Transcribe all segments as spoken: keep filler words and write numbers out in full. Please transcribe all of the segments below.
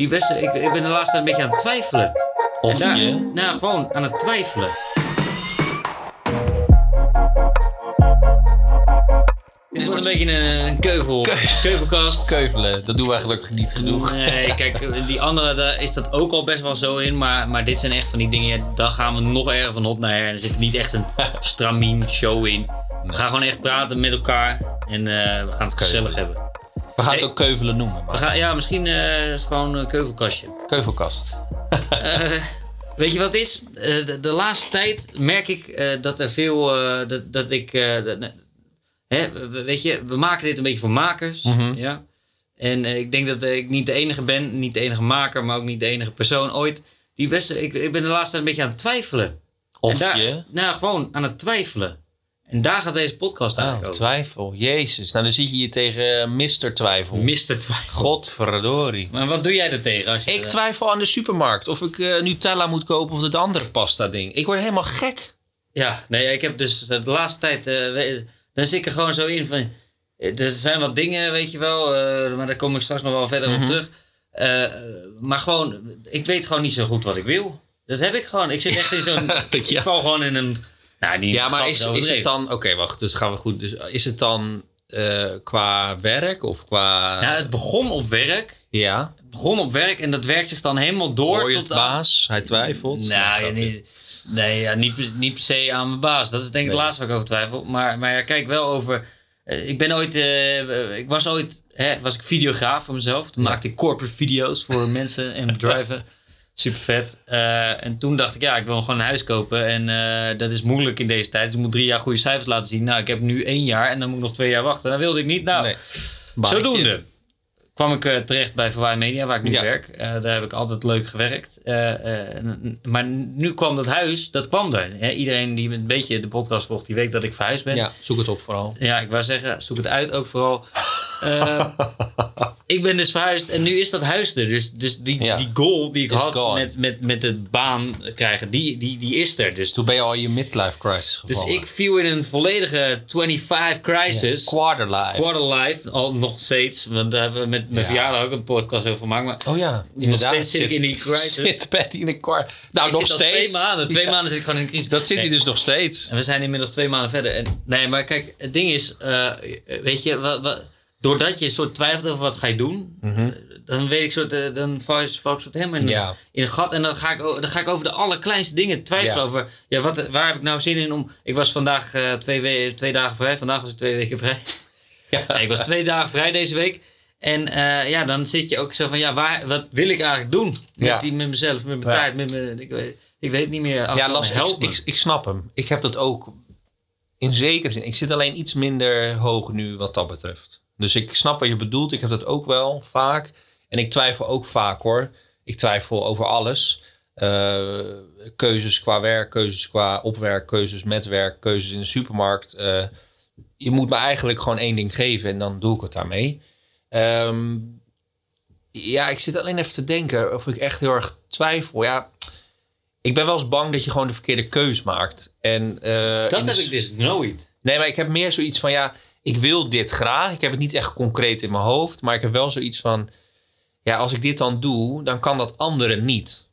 Die beste, ik, ik ben de laatste tijd een beetje aan het twijfelen. Of daar, je? Nou, gewoon aan het twijfelen. Dit wordt een beetje een, een keuvel. Keuvelkast. Keuvelen, dat doen we eigenlijk niet genoeg. Nee, kijk, die andere, daar is dat ook al best wel zo in. Maar, maar dit zijn echt van die dingen, ja, daar gaan we nog erger van hot naar her. Er zit niet echt een stramien show in. We gaan gewoon echt praten met elkaar. En uh, we gaan het gezellig hebben. We gaan het ook keuvelen noemen. Maar. We gaan, ja, misschien uh, is het gewoon een keuvelkastje. Keuvelkast. uh, weet je wat het is? Uh, de, de laatste tijd merk ik uh, dat er veel... Uh, dat, dat ik... Uh, dat, He, weet je, we maken dit een beetje voor makers. Mm-hmm. Ja? En uh, ik denk dat uh, ik niet de enige ben. Niet de enige maker, maar ook niet de enige persoon ooit. Die beste, ik, ik ben de laatste tijd een beetje aan het twijfelen. Of daar, je? Nou, gewoon aan het twijfelen. En daar gaat deze podcast oh, eigenlijk over. Twijfel, jezus. Nou, dan zit je hier tegen mister Twijfel. mister Twijfel. Godverdorie. Maar wat doe jij er tegen? Als je ik er... twijfel aan de supermarkt. Of ik uh, Nutella moet kopen of dat andere pasta ding. Ik word helemaal gek. Ja, nee, ik heb dus de laatste tijd... Uh, Dan zit ik er gewoon zo in van... Er zijn wat dingen, weet je wel. Uh, maar daar kom ik straks nog wel verder mm-hmm. op terug. Uh, maar gewoon... Ik weet gewoon niet zo goed wat ik wil. Dat heb ik gewoon. Ik zit echt in zo'n... ja. Ik val gewoon in een... Nou, niet ja, maar is, is het dan... Oké, okay, wacht. Dus gaan we goed... Dus is het dan uh, qua werk of qua... Nou, het begon op werk. Ja. Het begon op werk en dat werkt zich dan helemaal door. Hoor je tot de baas? Aan... Hij twijfelt. Nou, ja, niet... Nee, ja, niet, niet per se aan mijn baas. Dat is denk ik nee. het laatste waar ik over twijfel. Maar, maar ja, kijk wel over... Uh, ik ben ooit... Uh, ik was ooit... Hè, was ik videograaf voor mezelf. Toen ja. maakte ik corporate video's voor mensen en bedrijven. Super vet. Uh, en toen dacht ik, ja, ik wil gewoon een huis kopen. En uh, dat is moeilijk in deze tijd. Dus ik moet drie jaar goede cijfers laten zien. Nou, ik heb nu één jaar en dan moet ik nog twee jaar wachten. Dat wilde ik niet. Nou, nee. Zodoende kwam ik uh, terecht bij Verwaai Media, waar ik nu ja. werk. Uh, daar heb ik altijd leuk gewerkt. Uh, uh, n- maar nu kwam dat huis, dat kwam er. He, iedereen die een beetje de podcast volgt, die weet dat ik verhuisd ben. Ja, zoek het op vooral. Ja, ik wou zeggen, zoek het uit ook vooral. Uh, ik ben dus verhuisd en nu is dat huis er. Dus, dus die, ja. die goal die ik It's had met, met, met de baan krijgen, die, die, die is er. Dus toen ben je al in je midlife crisis gevallen. Dus ik viel in een volledige vijfentwintig crisis. Ja, quarter life. Quarter life, al nog steeds. Want daar hebben we met mijn ja. verjaardag ook een podcast over gemaakt. Maar oh ja, nog steeds zit ik in die crisis. Zit Patty in een quarter... Nou, ik nog steeds. Twee maanden. Twee ja. maanden zit ik gewoon in een crisis. Dat zit hij dus nog steeds. En we zijn inmiddels twee maanden verder. En, nee, maar kijk, het ding is, uh, weet je, wat... wat doordat je een soort twijfelt over wat ga je doen, mm-hmm. dan weet ik soort, dan val, val ik soort helemaal in, ja. in het gat. En dan ga ik, dan ga ik over de allerkleinste dingen twijfelen ja. over, ja, wat, waar heb ik nou zin in om... Ik was vandaag uh, twee, we- twee dagen vrij, vandaag was ik twee weken vrij. Ja. Nee, ik was twee dagen vrij deze week. En uh, ja, dan zit je ook zo van, ja, waar, wat wil ik eigenlijk doen? Met, ja. die, met mezelf, met mijn ja. tijd, met mijn... Ik, ik weet niet meer. Ja, Las, help ik, ik, ik snap hem. Ik heb dat ook in zekere zin. Ik zit alleen iets minder hoog nu wat dat betreft. Dus ik snap wat je bedoelt. Ik heb dat ook wel vaak. En ik twijfel ook vaak hoor. Ik twijfel over alles. Uh, keuzes qua werk, keuzes qua opwerk, keuzes met werk, keuzes in de supermarkt. Uh, je moet me eigenlijk gewoon één ding geven en dan doe ik het daarmee. Um, ja, ik zit alleen even te denken of ik echt heel erg twijfel. Ja, ik ben wel eens bang dat je gewoon de verkeerde keus maakt. En, uh, dat heb ik dus nooit. Nee, maar ik heb meer zoiets van ja... Ik wil dit graag. Ik heb het niet echt concreet in mijn hoofd. Maar ik heb wel zoiets van... Ja, als ik dit dan doe, dan kan dat anderen niet.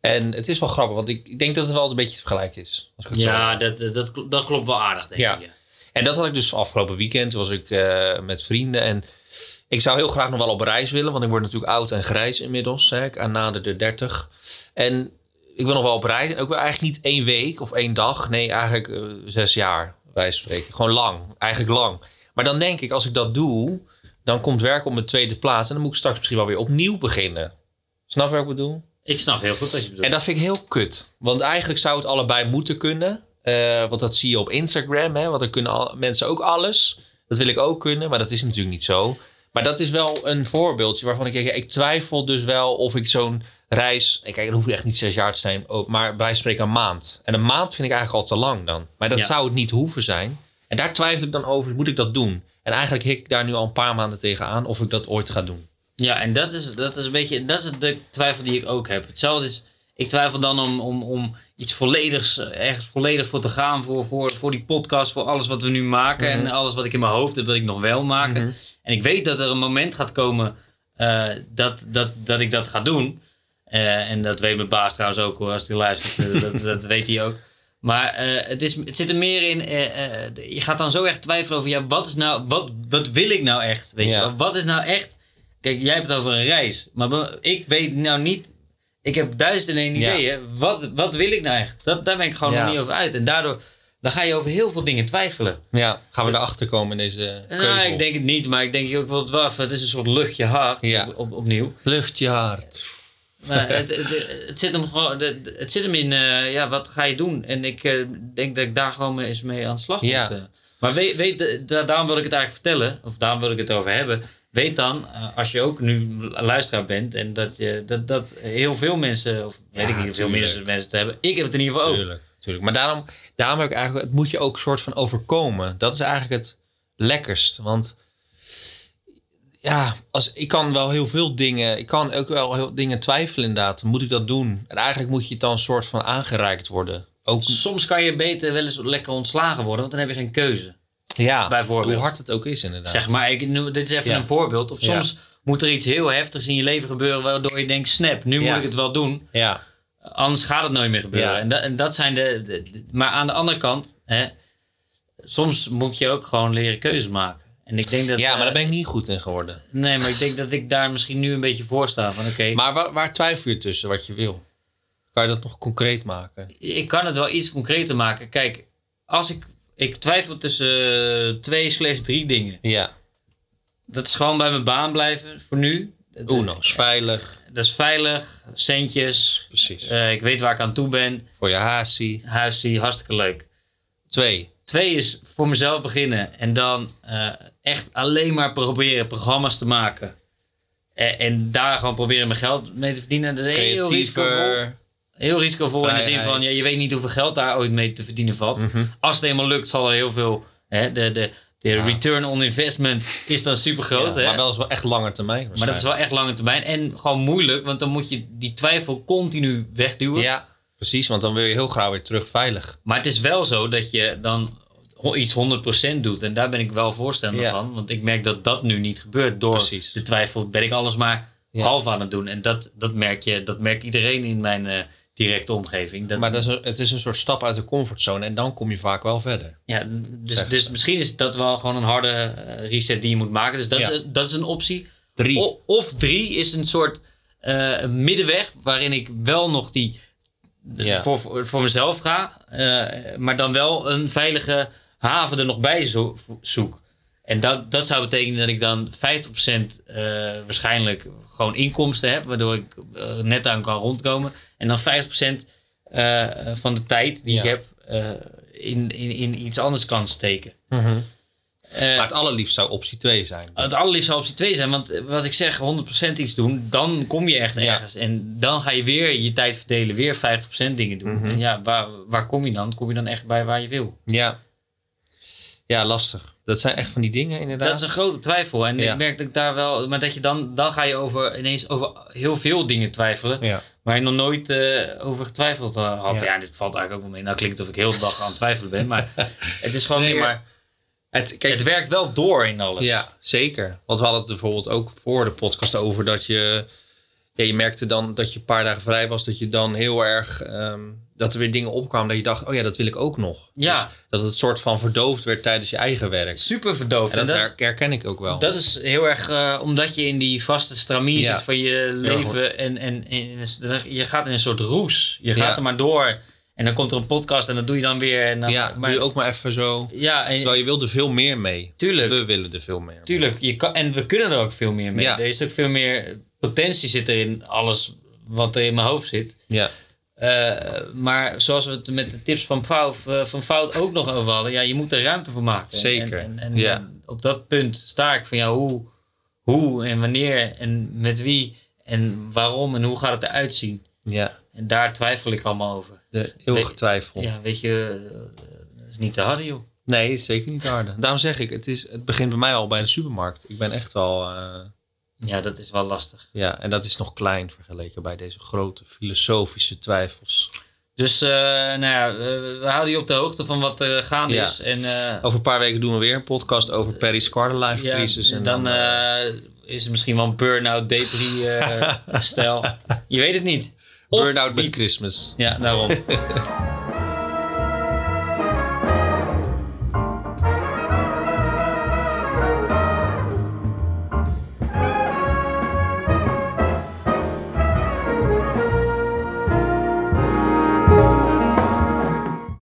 En het is wel grappig. Want ik, ik denk dat het wel een beetje vergelijk is. Als ik het ja, dat, dat, dat klopt wel aardig, denk ja. ik. Ja. En dat had ik dus afgelopen weekend. was ik uh, met vrienden. En ik zou heel graag nog wel op reis willen. Want ik word natuurlijk oud en grijs inmiddels. Hè. Ik nader de dertig. En ik wil nog wel op reis. En ook wel eigenlijk niet één week of één dag. Nee, eigenlijk uh, zes jaar. Wij spreken. Gewoon lang. Eigenlijk lang. Maar dan denk ik, als ik dat doe, dan komt werk op mijn tweede plaats. En dan moet ik straks misschien wel weer opnieuw beginnen. Snap je wat ik bedoel? Ik snap heel goed wat je bedoelt. En dat vind ik heel kut. Want eigenlijk zou het allebei moeten kunnen. Uh, want dat zie je op Instagram. Hè? Want dan kunnen al, mensen ook alles. Dat wil ik ook kunnen. Maar dat is natuurlijk niet zo. Maar dat is wel een voorbeeldje waarvan ik denk, ja, ik twijfel dus wel of ik zo'n reis... Kijk, dat hoeft echt niet zes jaar te zijn. Maar wij spreken een maand. En een maand vind ik eigenlijk al te lang dan. Maar dat ja. zou het niet hoeven zijn. En daar twijfel ik dan over, moet ik dat doen? En eigenlijk hik ik daar nu al een paar maanden tegenaan of ik dat ooit ga doen. Ja, en dat is, dat is een beetje, dat is de twijfel die ik ook heb. Hetzelfde is, ik twijfel dan om, om, om iets volledigs, ergens volledig voor te gaan. Voor, voor, voor die podcast, voor alles wat we nu maken. Mm-hmm. En alles wat ik in mijn hoofd heb, wil ik nog wel maken. Mm-hmm. En ik weet dat er een moment gaat komen uh, dat, dat, dat ik dat ga doen. Uh, en dat weet mijn baas trouwens ook hoor, als die luistert. dat, dat weet hij ook. Maar uh, het, is, het zit er meer in. Uh, uh, je gaat dan zo echt twijfelen over. Ja, wat is nou. Wat, wat wil ik nou echt? Weet ja. je wel? Wat is nou echt. Kijk, jij hebt het over een reis. Maar ik weet nou niet. Ik heb duizend en één ja. ideeën. Wat, wat wil ik nou echt? Dat, daar ben ik gewoon ja. nog niet over uit. En daardoor. Dan ga je over heel veel dingen twijfelen. Ja. Gaan we erachter komen in deze keuze? Nou, ik denk het niet. Maar ik denk ook wat waf. Het is een soort luchtje hart. Ja. Op, op, opnieuw. Luchtje hart. Maar het, het, het, zit hem gewoon, het zit hem in, uh, ja, wat ga je doen? En ik uh, denk dat ik daar gewoon mee, eens mee aan de slag ja. moet. Uh. Maar weet, weet da, daarom wil ik het eigenlijk vertellen, of daarom wil ik het over hebben. Weet dan, uh, als je ook nu luisteraar bent en dat, je, dat, dat heel veel mensen, of ja, weet ik niet, veel mensen, mensen te hebben. Ik heb het in ieder geval tuurlijk, ook. Tuurlijk. Maar daarom, daarom heb ik eigenlijk, het moet je ook soort van overkomen. Dat is eigenlijk het lekkerst, want... Ja, als, ik kan wel heel veel dingen... Ik kan ook wel heel dingen twijfelen inderdaad. Moet ik dat doen? En eigenlijk moet je dan een soort van aangereikt worden. Ook, soms kan je beter wel eens lekker ontslagen worden... want dan heb je geen keuze. Ja, bijvoorbeeld. Hoe hard het ook is inderdaad. Zeg maar, ik, nu, dit is even ja. een voorbeeld. Of soms ja. moet er iets heel heftigs in je leven gebeuren... waardoor je denkt, snap, nu ja. moet ik het wel doen. Ja. Anders gaat het nooit meer gebeuren. Ja. En, da, en dat zijn de, de, de... Maar aan de andere kant... Hè, soms moet je ook gewoon leren keuzes maken. En ik denk dat, ja, maar daar ben ik niet goed in geworden. Nee, maar ik denk dat ik daar misschien nu een beetje voor sta. Van, okay. Maar waar, waar twijfel je tussen wat je wil? Kan je dat nog concreet maken? Ik kan het wel iets concreter maken. Kijk, als ik, ik twijfel tussen twee slash drie dingen. Ja. Dat is gewoon bij mijn baan blijven voor nu. Oeh, dat is veilig. Dat is veilig, centjes. Precies. Uh, ik weet waar ik aan toe ben. Voor je haasie. Haasie, hartstikke leuk. Twee. Twee is voor mezelf beginnen en dan uh, echt alleen maar proberen programma's te maken. En, en daar gewoon proberen mijn geld mee te verdienen. Dat is heel risicovol. Heel risicovol in de zin van, ja, je weet niet hoeveel geld daar ooit mee te verdienen valt. Mm-hmm. Als het eenmaal lukt, zal er heel veel... Hè, de de, de ja. return on investment is dan super groot. Ja, maar wel is wel echt lange termijn. Maar dat is wel echt lange termijn. En gewoon moeilijk, want dan moet je die twijfel continu wegduwen. Ja. Precies, want dan wil je heel graag weer terug veilig. Maar het is wel zo dat je dan iets honderd procent doet. En daar ben ik wel voorstander ja. van. Want ik merk dat dat nu niet gebeurt. Door Precies. de twijfel ben ik alles maar ja. half aan het doen. En dat, dat, merk je, dat merkt iedereen in mijn uh, directe omgeving. Dat maar dat is een, het is een soort stap uit de comfortzone. En dan kom je vaak wel verder. Ja, dus, dus misschien is dat wel gewoon een harde reset die je moet maken. Dus dat, ja. is, dat is een optie. Drie. O, of drie is een soort uh, middenweg waarin ik wel nog die... Ja. Voor, voor mezelf ga, uh, maar dan wel een veilige haven er nog bij zo, zoek. En dat, dat zou betekenen dat ik dan vijftig procent uh, waarschijnlijk gewoon inkomsten heb, waardoor ik uh, net aan kan rondkomen. En dan vijftig procent uh, van de tijd die ja. ik heb uh, in, in, in iets anders kan steken. Mm-hmm. Uh, maar het allerliefst zou optie twee zijn. Het allerliefst zou optie twee zijn. Want wat ik zeg, honderd procent iets doen. Dan kom je echt ergens. Ja. En dan ga je weer je tijd verdelen. Weer vijftig procent dingen doen. Mm-hmm. En ja, waar, waar kom je dan? Kom je dan echt bij waar je wil? Ja. Ja, lastig. Dat zijn echt van die dingen inderdaad. Dat is een grote twijfel. En ja. ik merk dat ik daar wel... Maar dat je dan, dan ga je over, ineens over heel veel dingen twijfelen. Ja. Waar je nog nooit uh, over getwijfeld had. Ja. ja, dit valt eigenlijk ook wel mee. Nou klinkt alsof ik heel de dag aan het twijfelen ben. Maar het is gewoon nee, weer... Maar, Het, kijk, het werkt wel door in alles. Ja, zeker. Want we hadden het bijvoorbeeld ook voor de podcast over dat je... Ja, je merkte dan dat je een paar dagen vrij was. Dat je dan heel erg... Um, dat er weer dingen opkwamen dat je dacht... Oh ja, dat wil ik ook nog. Ja. Dus dat het soort van verdoofd werd tijdens je eigen werk. Super verdoofd. En dat, en dat her, herken ik ook wel. Dat is heel erg... Uh, omdat je in die vaste stramien ja. zit van je leven. En, en, en je gaat in een soort roes. Je gaat ja. er maar door... En dan komt er een podcast en dat doe je dan weer. En dan, ja, maar, doe je ook maar even zo. Ja, en, terwijl je wil er veel meer mee. Tuurlijk. We willen er veel meer mee. Tuurlijk. Je kan, en we kunnen er ook veel meer mee. Ja. Er is ook veel meer potentie zit er in alles wat er in mijn hoofd zit. Ja. Uh, maar zoals we het met de tips van Fout, van Fout ook nog over hadden. Ja, je moet er ruimte voor maken. Zeker. En, en, en, ja. en op dat punt sta ik van ja, hoe, hoe en wanneer en met wie en waarom en hoe gaat het eruit zien. Ja. En daar twijfel ik allemaal over. De eeuwige twijfel. Ja, weet je, dat is niet te harde, joh. Nee, het is zeker niet te harde. Daarom zeg ik, het, is, het begint bij mij al bij de supermarkt. Ik ben echt wel... Uh... Ja, dat is wel lastig. Ja, en dat is nog klein vergeleken bij deze grote filosofische twijfels. Dus, uh, nou ja, we, we houden je op de hoogte van wat er gaande ja. is. En, uh, over een paar weken doen we weer een podcast over Perry's quarterlife crisis. Ja, en dan... dan uh, is het misschien wel een burn-out depri-stijl. Uh, je weet het niet. Burn-out met Christmas. Ja, daarom.